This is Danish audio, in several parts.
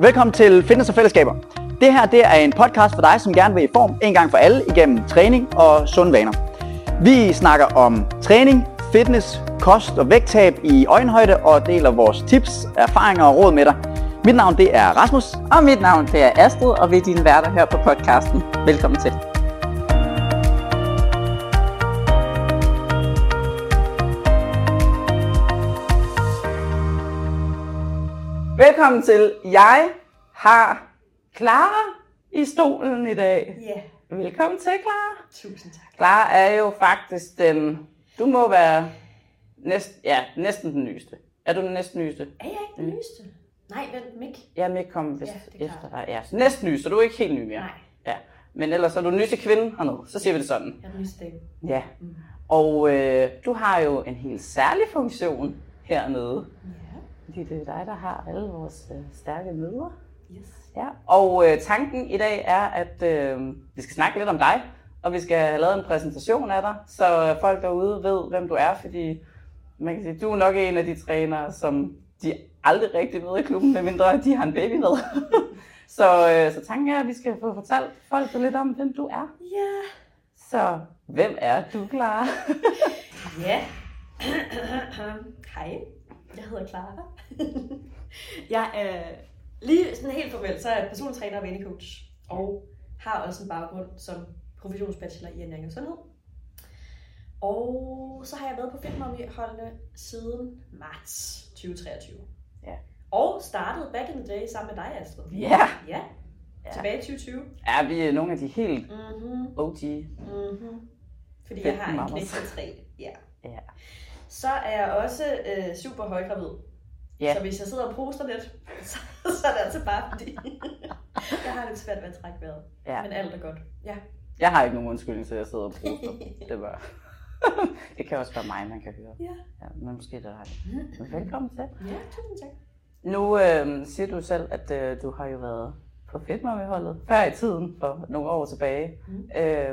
Velkommen til Fitness og Fællesskaber. Det her det er en podcast for dig, som gerne vil i form en gang for alle igennem træning og sunde vaner. Vi snakker om træning, fitness, kost og vægttab i øjenhøjde og deler vores tips, erfaringer og råd med dig. Mit navn det er Rasmus. Og mit navn det er Astrid, og vi er dine værter her på podcasten. Velkommen til. Velkommen til. Jeg har Clara i stolen i dag. Ja. Yeah. Velkommen til, Clara. Tusind tak. Clara er jo faktisk den... Du må være næsten den nyeste. Er du den næsten nyeste? Er jeg ikke den nyeste? Nej, vent, Mik. Ja, Mik kom vist efter dig. Ja, næsten ny, så du er ikke helt ny mere. Nej. Ja. Men ellers er du den nyeste kvinde hernede. Så siger vi det sådan. Jeg er den nyeste. Ja. Mm. Og du har jo en helt særlig funktion hernede. Ja. Fordi det er dig, der har alle vores stærke møder. Yes. Ja, og tanken i dag er, at vi skal snakke lidt om dig, og vi skal have lavet en præsentation af dig, så folk derude ved, hvem du er, fordi man kan sige, du er nok en af de trænere, som de aldrig rigtig ved i klubben, medmindre de har en baby med. så tanken er, at vi skal få fortalt folk lidt om, hvem du er. Ja. Yeah. Så hvem er du, Clara? Ja. Hej. Jeg hedder Clara. Jeg er lige sådan helt formelt, så er jeg persontræner og vanecoach, og har også en baggrund som professionsbachelor i ernæring og sundhed. Og så har jeg været på Fitmommy-holdene siden marts 2023. Ja. Og startede back in the day sammen med dig, Astrid. Ja. Ja. Tilbage i 2020. Ja, vi er nogle af de helt OG. Mm-hmm. Fordi jeg har en knægt til 3. Ja. Ja. Så er jeg også super højgravid. Yeah. Så hvis jeg sidder og poster lidt, så er det altså bare fordi, jeg har lidt svært ved at trække vejret. Yeah. Men alt er godt. Ja. Jeg har ikke nogen undskyldning til, at jeg sidder og poster. Det var... det kan også være mig, man kan høre. Yeah. Ja, men måske det har det. Velkommen til. Ja, tusind tak. Nu siger du selv, at du har jo været på Fitmommy-holdet før i tiden, for nogle år tilbage.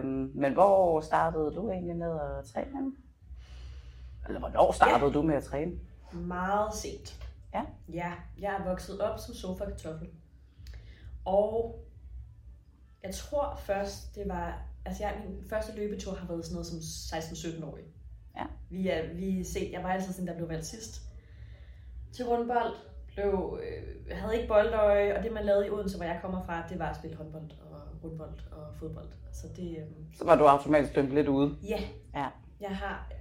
Mm. Men hvor startede du egentlig med at træne? Eller hvornår startede du med at træne? Meget sent. Ja? Ja, jeg er vokset op som sofa-kartoffel. Og jeg tror først, det var... Altså min første løbetur har været sådan noget som 16-17-årig. Ja. Jeg var altid sådan, der blev valgt sidst. Til rundbold. Jeg havde ikke boldøje, og det man lavede i Odense, hvor jeg kommer fra, det var at spille håndbold og rundbold og fodbold. Så det... Så var du automatisk dømt lidt ude? Ja. Ja. Jeg har...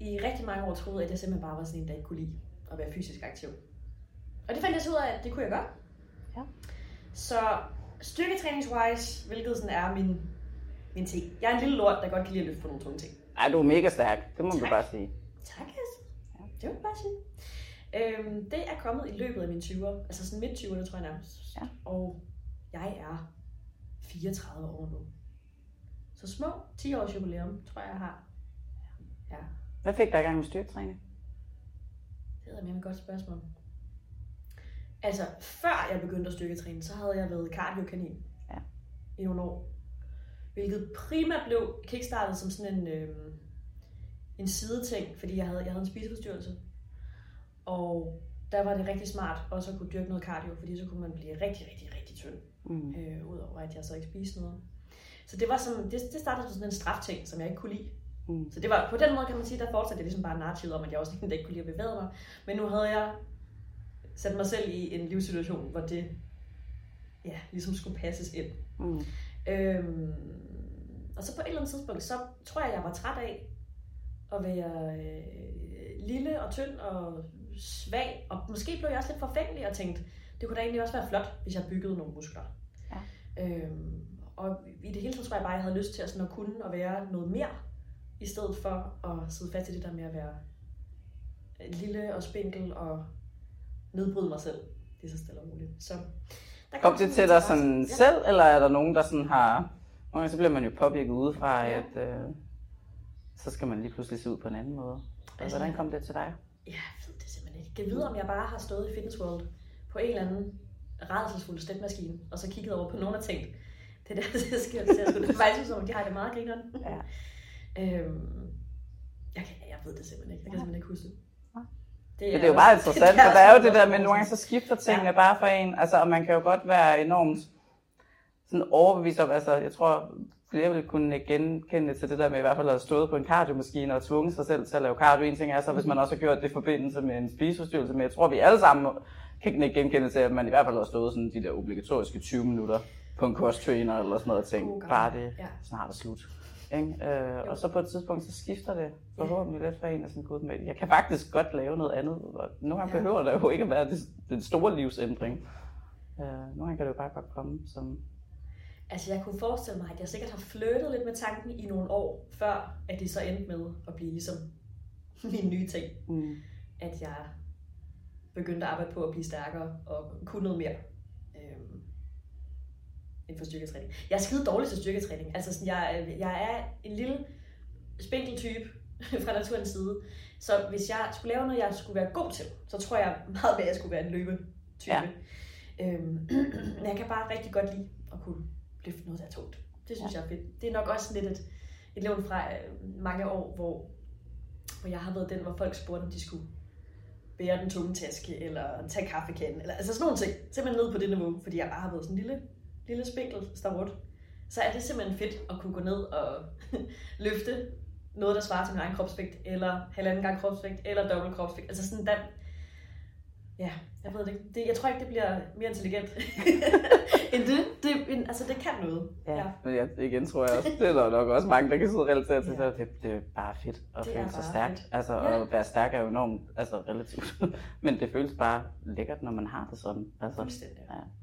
I rigtig mange år troede, at jeg simpelthen bare var sådan en, der ikke kunne lide at være fysisk aktiv. Og det fandt jeg så ud af, at det kunne jeg gøre. Ja. Så styrketrænings-wise, hvilket sådan er min ting. Jeg er en lille lort, der godt kan lide at løfte på nogle tunge ting. Ej, du er mega stærk. Det må du bare sige. Tak, Astrid. Ja. Det må du bare sige. Det er kommet i løbet af mine 20'er. Altså sådan midt 20'erne, tror jeg nærmest. Ja. Og jeg er 34 år nu. Så små 10 års jubilæum, tror jeg har. Ja. Hvad fik dig i gang med styrketræning? Det er et godt spørgsmål. Altså, før jeg begyndte at styrketræne, så havde jeg været cardio-kanin i nogle år. Hvilket primært blev kickstartet som sådan en sideting, fordi jeg havde en spiseforstyrrelse. Og der var det rigtig smart også at kunne dyrke noget cardio, fordi så kunne man blive rigtig, rigtig, rigtig tynd. Mm. Udover at jeg så ikke spiste noget. Så det var sådan, det startede som sådan en strafting, som jeg ikke kunne lide. Mm. Så det var på den måde, kan man sige, der fortsatte det ligesom bare narrativet om, at jeg også ikke kunne lide at bevæge mig. Men nu havde jeg sat mig selv i en livssituation, hvor det ligesom skulle passes ind. Mm. Og så på et eller andet tidspunkt, så tror jeg var træt af at være lille og tynd og svag. Og måske blev jeg også lidt forfængelig og tænkte, det kunne da egentlig også være flot, hvis jeg byggede nogle muskler. Ja. Og i det hele taget tror jeg bare, jeg havde lyst til sådan at kunne og være noget mere. I stedet for at sidde fast i det der med at være lille og spinkel og nedbryde mig selv. Det er så stille og roligt. Så der kom det til dig sådan selv, eller er der nogen, der sådan har... Så bliver man jo påvirket udefra, at så skal man lige pludselig se ud på en anden måde. Altså, hvordan kom det til dig? Jeg ved det simpelthen ikke. Jeg ved, om jeg bare har stået i Fitness World på en eller anden rædselsfuld stemmaskine, og så kigget over på nogen og tænkt, det der, det sker, det ser sgu det faktisk ud, de har det meget grineren. Ja. Jeg ved det simpelthen ikke. Jeg kan simpelthen ikke huske det. Men det er jo meget interessant, for der er jo det der med, nogle gange så skifter tingene bare for en, altså, og man kan jo godt være enormt sådan overbevist om, altså jeg tror, flere ville kunne genkende til det der med i hvert fald at have stået på en kardiomaskine og tvunget sig selv til at lave cardio. En ting er så, hvis man også har gjort det i forbindelse med en spiseforstyrrelse, men jeg tror, vi alle sammen kan genkende til, at man i hvert fald har stået sådan de der obligatoriske 20 minutter på en course trainer eller sådan noget og tænkt, bare det snart er slut. Og så på et tidspunkt, så skifter det forhåbentlig lidt for en af sådan en god med. Jeg kan faktisk godt lave noget andet, og nogle gange behøver der jo ikke at være den store livsændring. Nogle gange kan det jo bare godt komme som... Altså jeg kunne forestille mig, at jeg sikkert har flirtet lidt med tanken i nogle år, før at det så endte med at blive ligesom min nye ting. Mm. At jeg begyndte at arbejde på at blive stærkere og kunne noget mere end for styrketræning. Jeg er skide dårlig til styrketræning. Altså sådan, jeg er en lille spinkel type fra naturens side. Så hvis jeg skulle lave noget, jeg skulle være god til, så tror jeg meget mere, at jeg skulle være en løbetype. Ja. Men jeg kan bare rigtig godt lide at kunne løfte noget, der er tungt. Det synes jeg er fedt. Det er nok også lidt et levn fra mange år, hvor jeg har været den, hvor folk spurgte, om de skulle bære den tunge taske, eller tage kaffekanden, eller altså sådan nogle ting. Simpelthen ned på det niveau, fordi jeg bare har været sådan en lille spinkel starot. Så er det simpelthen fedt at kunne gå ned og løfte noget, der svarer til min egen kropsvægt, eller halvanden gang kropsvægt, eller dobbelt kropsvægt. Altså sådan der. Ja, jeg ved det. Jeg tror ikke, det bliver mere intelligent end det. Altså, det kan noget. Ja. Men igen tror jeg også, det er der nok også mange, der kan sidde relateret til. Ja. Det er bare fedt at føle sig stærkt. Fedt. Altså, at være stærk er jo enormt relativt. Men det føles bare lækkert, når man har det sådan. Altså,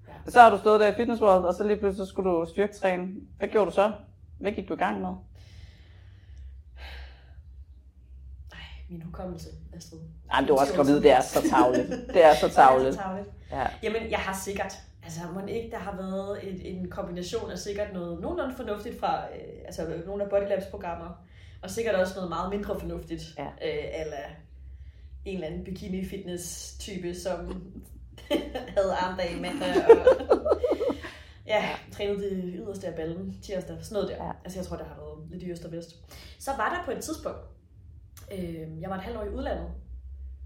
ja. Så har du stået der i Fitness World, og så lige pludselig skulle du styrketræne. Hvad gjorde du så? Hvad gik du i gang med? Min hukommelse, Astrid. Nej, du har også kommet ud, det er så tarveligt. Ja. Jamen, jeg har sikkert, altså må ikke, der har været en kombination af sikkert noget nogenlunde fornuftigt fra altså nogle af Body Labs programmer, og sikkert også noget meget mindre fornuftigt, eller en eller anden bikini-fitness-type, som havde armdag i mandag, og trænede det yderste af ballen tirsdag, sådan noget der. Ja. Altså jeg tror, der har været lidt i øst og vest. Så var der på et tidspunkt, jeg var et halvt år i udlandet,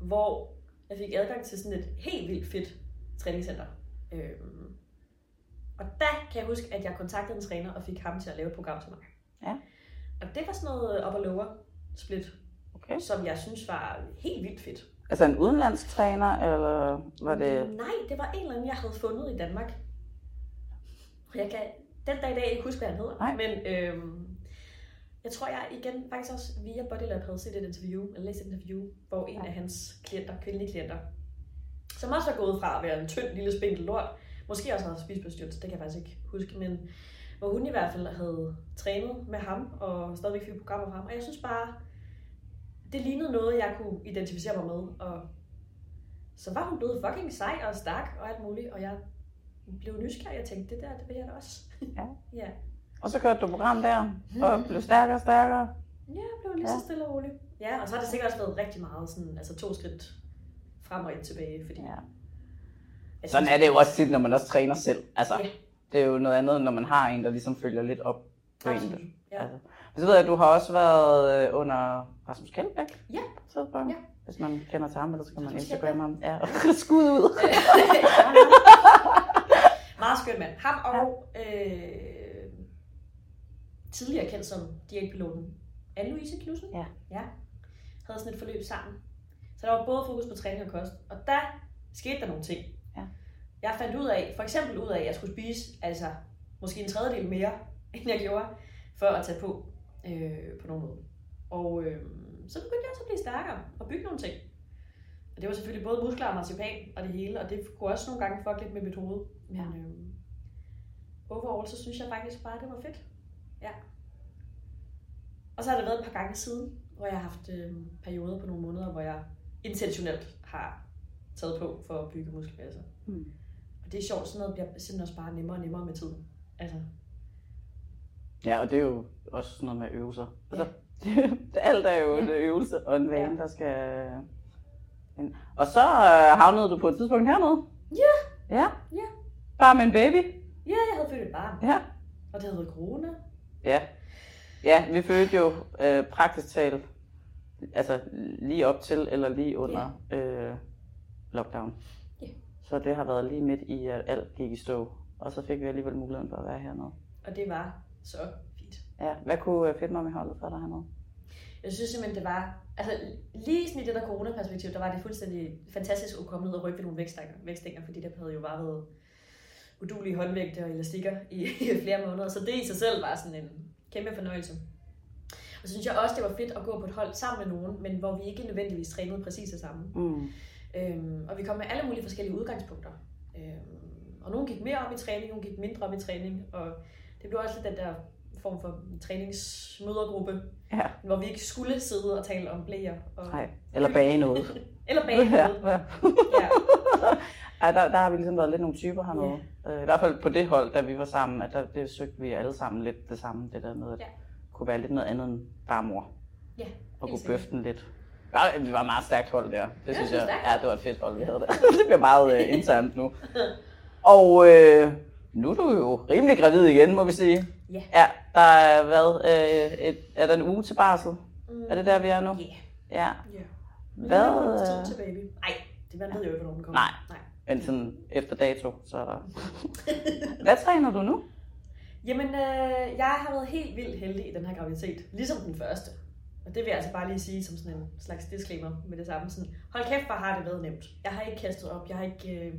hvor jeg fik adgang til sådan et helt vildt fedt træningscenter. Og der kan jeg huske, at jeg kontaktede en træner og fik ham til at lave et program til mig. Ja. Og det var sådan noget upper lower split, som jeg synes var helt vildt fedt. Altså en udenlandsk træner, eller var det... Nej, det var en eller anden, jeg havde fundet i Danmark. Jeg kan den dag i dag ikke huske, hvad han hedder. Nej. Men... jeg tror, jeg igen faktisk også via Bodylab havde set et interview, eller læst et interview, hvor en af hans klienter, kvindelige klienter, som også var gået fra at være en tynd lille spinkel lort, måske også havde spiseforstyrrelse, det kan jeg faktisk ikke huske, men hvor hun i hvert fald havde trænet med ham, og stadigvæk fik programmer med ham, og jeg synes bare, det lignede noget, jeg kunne identificere mig med, og så var hun blevet fucking sej og stærk og alt muligt, og jeg blev nysgerrig, og jeg tænkte, det der, det vil jeg da også. Ja. Og så kørte du program der, og blev stærkere og stærkere. Ja, jeg blev lige så stille og rolig. Ja, og så har det sikkert også været rigtig meget sådan, altså 2 skridt frem og ind tilbage, fordi... Ja. Sådan er det jo også tit, når man også træner selv. Altså, det er jo noget andet, når man har en, der ligesom følger lidt op på en. Ja. Altså. Så ved jeg, at du har også været under Rasmus Kemp, ikke? Ja. Tidspunkt. Ja. Hvis man kender til ham, eller så kan man Instagram ham. Ja, og skud ud. Meget skøn mand. Ham og... tidligere kendt som Diak Pilonen, Anne Louise Kjussen, havde sådan et forløb sammen. Så der var både fokus på træning og kost, og der skete der nogle ting. Ja. Jeg fandt ud af, for eksempel ud af, at jeg skulle spise altså måske 1/3 mere, end jeg gjorde, for at tage på på nogen måde. Og så begyndte jeg også at blive stærkere og bygge nogle ting. Og det var selvfølgelig både muskler og marcipan og det hele, og det kunne også nogle gange fuck lidt med mit hoved. Men overall, så synes jeg faktisk bare, det var fedt. Ja. Og så har det været et par gange siden, hvor jeg har haft perioder på nogle måneder, hvor jeg intentionelt har taget på for at bygge muskelmasse. Mm. Og det er sjovt, sådan noget bliver simpelthen også bare nemmere og nemmere med tiden. Altså. Ja, og det er jo også sådan noget med øvelser. Altså, alt er jo en øvelse og en vane, der skal... Og så havnede du på et tidspunkt hernede? Ja. Bare med en baby? Ja, jeg havde født et barn. Ja. Og det havde været corona. Ja, vi følte jo praktisk talt altså lige op til eller lige under lockdown. Yeah. Så det har været lige midt i, at alt gik i stå. Og så fik vi alligevel muligheden for at være hernede. Og det var så fint. Ja, hvad kunne Fitmommy holde for dig hernede? Jeg synes simpelthen, det var, altså lige sådan i det der coronaperspektiv, der var det fuldstændig fantastisk at komme ned og rykke ved nogle vækstænger, fordi der havde jo bare været udulige håndvægte og elastikker i flere måneder. Så det i sig selv var sådan en kæmpe fornøjelse. Og så synes jeg også, det var fedt at gå på et hold sammen med nogen, men hvor vi ikke nødvendigvis trænede præcis det samme. Mm. Og vi kom med alle mulige forskellige udgangspunkter. Og nogen gik mere om i træning, nogen gik mindre om i træning. Og det blev også lidt den der form for træningsmødergruppe, ja, hvor vi ikke skulle sidde og tale om blæer. Nej, eller bage noget. Eller bage noget. Ja. Ja. Ej, der har vi ligesom været lidt nogle typer hernede. Ja. I hvert fald på det hold, da vi var sammen, at det søgte vi alle sammen lidt det samme. Det der med at kunne være lidt noget andet end bare mor. Ja, og kunne bøfte den lidt. Vi var meget stærkt hold der. Det synes jeg, det var et fedt hold, vi havde der. Det bliver meget internt nu. Og nu er du jo rimelig gravid igen, må vi sige. Ja. Ja, der er været er der en uge til barsel? Mm. Er det der, vi er nu? Ja. Hvad? Tid til baby. Nej, det man ved jo ikke, hvornår den kommer. Nej. Men sådan efter dato, så er der... Hvad træner du nu? Jamen, jeg har været helt vildt heldig i den her graviditet. Ligesom den første. Og det vil jeg altså bare lige sige som sådan en slags disclaimer med det samme. Sådan, hold kæft, hvor har det været nemt. Jeg har ikke kastet op. Jeg har ikke...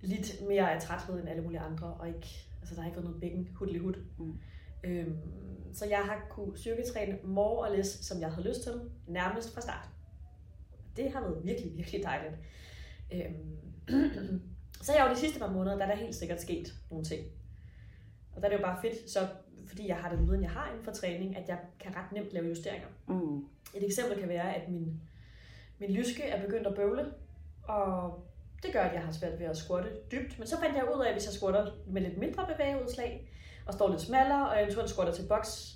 lidt mere af træthed end alle mulige andre, og ikke, altså der har ikke været noget bækken hudlig. Så jeg har kunnet styrketræne more og less, som jeg havde lyst til, nærmest fra start. Det har været virkelig, virkelig dejligt. Så er jeg jo de sidste par måneder, der er der helt sikkert sket nogle ting. Og der er det jo bare fedt, så, fordi jeg har den viden, jeg har inden for træning, at jeg kan ret nemt lave justeringer. Mm. Et eksempel kan være, at min lyske er begyndt at bøvle, og det gør, at jeg har svært ved at squatte dybt, men så fandt jeg ud af, at hvis jeg squatter med lidt mindre bevægeudslag, og står lidt smallere, og eventuelt squatter til boks,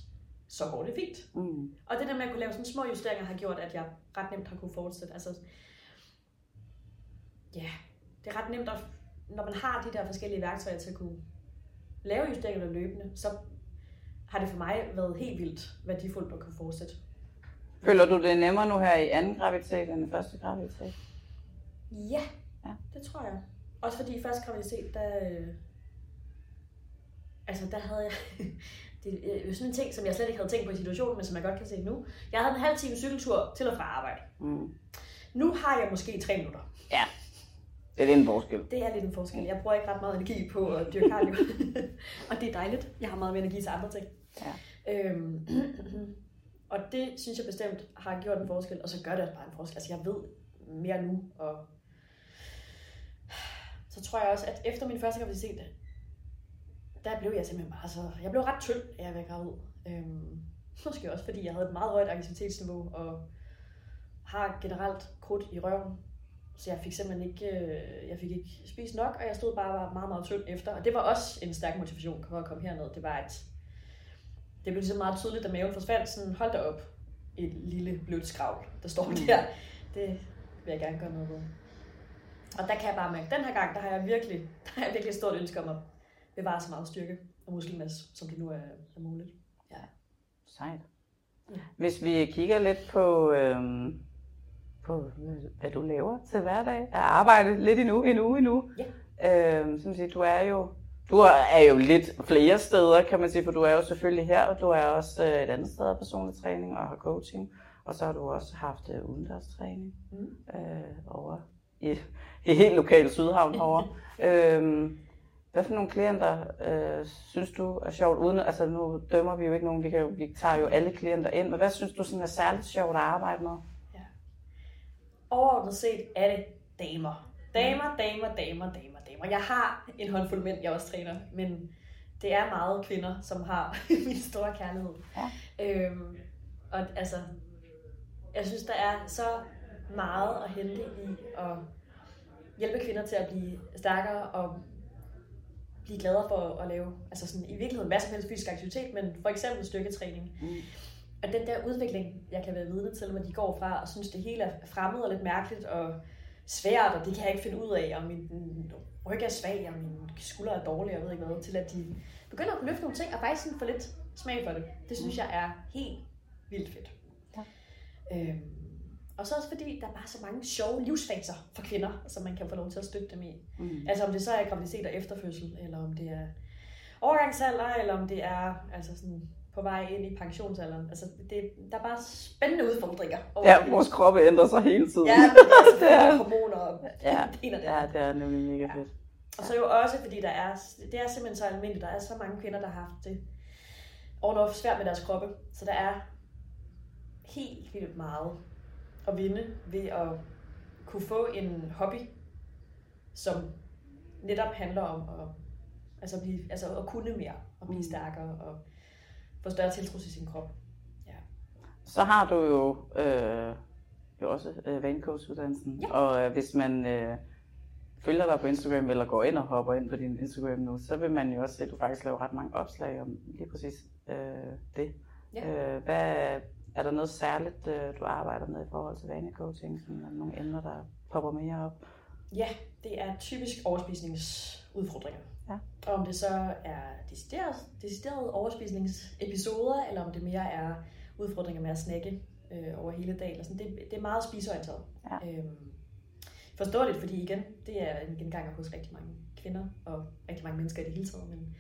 så går det fint. Mm. Og det der med at kunne lave sådan små justeringer, har gjort, at jeg ret nemt har kunne fortsætte. Altså, ja, det er ret nemt, at, når man har de der forskellige værktøjer til at kunne lave justeringer løbende, så har det for mig været helt vildt værdifuldt at kunne fortsætte. Føler du det nemmere nu her i anden graviditet end i første graviditet? Ja. Ja, det tror jeg. Også fordi i første graviditet, der havde jeg det sådan en ting, som jeg slet ikke havde tænkt på i situationen, men som jeg godt kan se nu. Jeg havde en halv time cykeltur til og fra arbejde. Mm. Nu har jeg måske 3 minutter. Ja, det er lidt en forskel. Det er lidt en forskel. Jeg bruger ikke ret meget energi på at dyrke cardio. Og det er dejligt. Jeg har meget mere energi til andre ting. Ja. Og det synes jeg bestemt har gjort en forskel, og så gør det også bare en forskel. Altså jeg ved mere nu, og så tror jeg også, at efter min første graviditet, der blev jeg simpelthen bare så... Jeg blev ret tynd, da jeg var gravid. Måske også, fordi jeg havde et meget højt aktivitetsniveau, og har generelt krudt i røven. Så jeg fik simpelthen ikke spist nok, og jeg stod bare meget, meget tynd efter. Og det var også en stærk motivation for at komme herned. Det var, at det blev så meget tydeligt, at maven forsvandt. Sådan, hold da op, et lille blødt skravl, der står der. Det vil jeg gerne gøre noget ved. Og der kan jeg bare mærke, den her gang, der har jeg virkelig et stort ønske om at bevare så meget styrke og muskelmasse, som det nu er muligt. Ja, sejt. Ja. Hvis vi kigger lidt på, på hvad du laver til hverdag, at arbejde lidt endnu. Ja. Som siger, du er jo lidt flere steder, kan man sige, for du er jo selvfølgelig her, og du er også et andet sted af personlig træning og har coaching. Og så har du også haft udendørstræning over i helt lokalt Sydhavn herovre. Hvad for nogle klienter synes du er sjovt? Uden, altså nu dømmer vi jo ikke nogen, vi tager jo alle klienter ind, men hvad synes du sådan er særligt sjovt at arbejde med? Ja. Overordnet set er det damer. Damer. Jeg har en håndfuld mænd, jeg også træner, men det er meget kvinder, som har min store kærlighed. Ja. Og altså, jeg synes, der er så meget at hente i at hjælpe kvinder til at blive stærkere og blive gladere for at lave, altså sådan i virkeligheden hvad som helst fysisk aktivitet, men for eksempel styrketræning. Mm. Og den der udvikling, jeg kan være vidne til, når de går fra og synes det hele er fremmed og lidt mærkeligt og svært, og det kan jeg ikke finde ud af, og min ryg er svag, og mine skuldre er dårlige, jeg ved ikke hvad, til at de begynder at løfte nogle ting og faktisk få lidt smag for det. Det synes jeg er helt vildt fedt. Og så også fordi, der er bare så mange sjove livsfaser for kvinder, som man kan få lov til at støtte dem i. Mm. Altså om det så er graviditet og efterfødsel, eller om det er overgangsalder, eller om det er altså sådan, på vej ind i pensionsalderen. Altså der er bare spændende udfordringer. Ja, vores kroppe ændrer sig hele tiden. Ja, men det er altså hormoner og det og det. Ja, det er nemlig mega fedt. Og så jo også, fordi det er simpelthen så almindeligt, der er så mange kvinder, der har haft det overhovedet svært med deres kroppe. Så der er helt vildt meget at vinde ved at kunne få en hobby, som netop handler om at kunne mere, og blive stærkere, og få større tiltro til sin krop. Ja. Så har du jo også vanecoachuddannelsen, ja. Og hvis man følger dig på Instagram, eller går ind og hopper ind på din Instagram nu, så vil man jo også se, at du faktisk laver ret mange opslag om lige præcis det. Ja. Er der noget særligt, du arbejder med i forhold til vanecoaching? Er der nogle emner, der popper mere op? Ja, det er typisk overspisningsudfordringer. Ja. Og om det så er deciderede overspisningsepisoder, eller om det mere er udfordringer med at snakke over hele dagen. Eller sådan. Det er meget spiseorienteret. Ja. Forståeligt, fordi igen, det er en genganger hos rigtig mange kvinder, og rigtig mange mennesker i det hele taget, men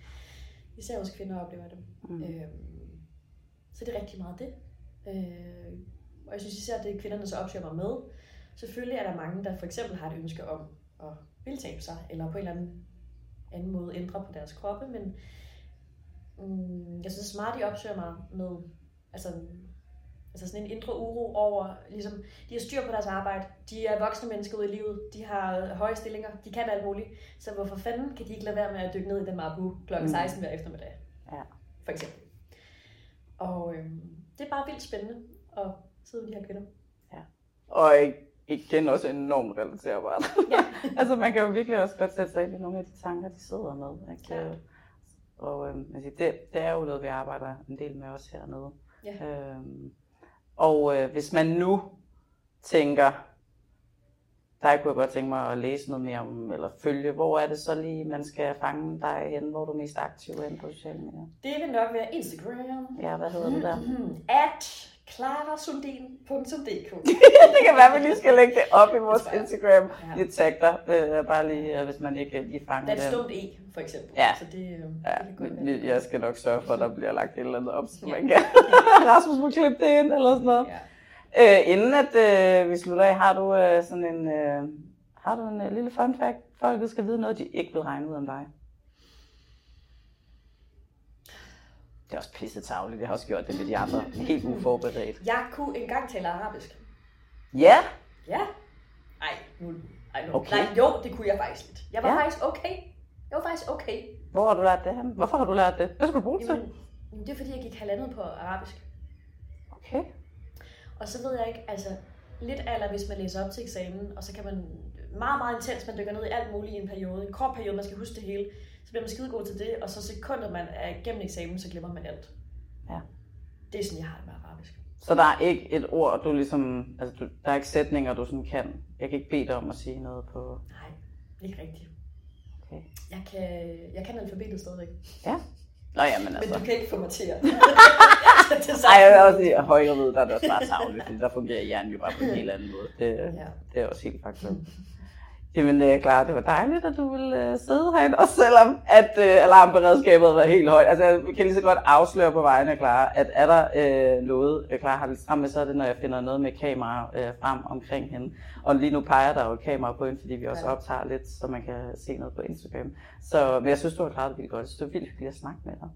især hos kvinder oplever det. Mm. Så det er rigtig meget det. Og jeg synes især, det er kvinderne, så opsøger mig med. Selvfølgelig er der mange, der for eksempel har et ønske om at vil tabe sig, eller på en eller anden måde ændre på deres kroppe, men jeg synes smart, de opsøger mig med altså sådan en indre uro over, ligesom, de har styr på deres arbejde, de er voksne mennesker ude i livet, de har høje stillinger, de kan alt muligt, så hvorfor fanden kan de ikke lade være med at dykke ned i den mabu kl. 16 hver eftermiddag, for eksempel. Og det er bare vildt spændende at sidde med de her kvinder. Ja. Og igen også enormt relaterbart. Ja. Altså man kan jo virkelig også godt sætte sig ind i nogle af de tanker, de sidder med. Ikke? Og det er jo noget, vi arbejder en del med også hernede. Ja. Og hvis man nu tænker, der kunne jeg godt tænke mig at læse noget mere om, eller følge, hvor er det så lige, man skal fange dig hen, hvor du er mest aktiv hen på sociale medier? Det vil nok være Instagram. Ja, hvad hedder det der? @clarasundien.dk Det kan være, at vi lige skal lægge det op i vores Instagram. Ja. Jeg tagger dig, bare lige, hvis man ikke lige fanger det. Der er et stumt E, for eksempel. Ja. Så det kan godt være. Jeg skal nok sørge for, at der bliver lagt et eller andet op, så man kan. Rasmus må klippe det ind, eller sådan noget. Ja. Inden at vi slutter af, har du sådan en, lille fun fact, folk skal vide noget, de ikke vil regne ud om dig? Det er også pissetavligt, jeg har også gjort det med de andre, helt uforberedt. Jeg kunne engang tale arabisk. Ja? Ja. Ej, nu. Okay. Nej, jo, det kunne jeg faktisk lidt. Jeg var faktisk okay. Hvor har du lært det henne? Hvorfor har du lært det? Hvad skulle du bruge det til? Jamen, det er fordi, jeg gik halvandet på arabisk. Okay. Og så ved jeg ikke, altså lidt alder, hvis man læser op til eksamen, og så kan man meget, meget intens, man dykker ned i alt muligt i en periode, en kort periode, man skal huske det hele, så bliver man skidegod til det, og så sekundet man er igennem eksamen, så glemmer man alt. Ja. Det er sådan, jeg har det med arabisk. Så der er ikke et ord, du ligesom, der er ikke sætninger, du sådan kan? Jeg kan ikke bede dig om at sige noget på? Nej, ikke rigtigt. Okay. Jeg kan alfabetet stadigvæk. Ja. Nå ja, men altså. Men du kan ikke formatere. Nej, jeg vil også sige, at højre ved, der er det også bare savligt, fordi der fungerer hjernen jo bare på en helt anden måde. Det er også helt faktum. Jamen, Clara, det var dejligt, at du ville sidde herinde, også selvom at alarmberedskabet har været helt højt. Altså, jeg kan lige så godt afsløre på vejen af Clara, at er der noget, Clara har lidt sammen med, så er det, når jeg finder noget med kamera frem omkring hende. Og lige nu peger der jo et kamera på hende, fordi vi også optager lidt, så man kan se noget på Instagram. Så, men jeg synes, du har klaret det vildt godt. Så det var vildt at snakke med dig.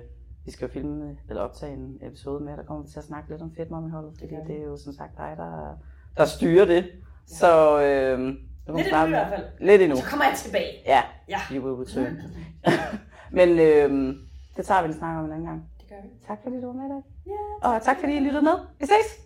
Tak. Vi skal jo filme eller optage en episode med, der kommer vi til at snakke lidt om Fitmommy-holdet, fordi det er jo som sagt dig, der styrer det. Ja. Så lidt endnu i hvert fald. Lidt endnu. Så kommer jeg tilbage. Ja. You will return. Men det tager vi en snak om en anden gang. Det gør vi. Tak fordi du var med dig. Yeah, og tak fordi I lyttede med. Vi ses!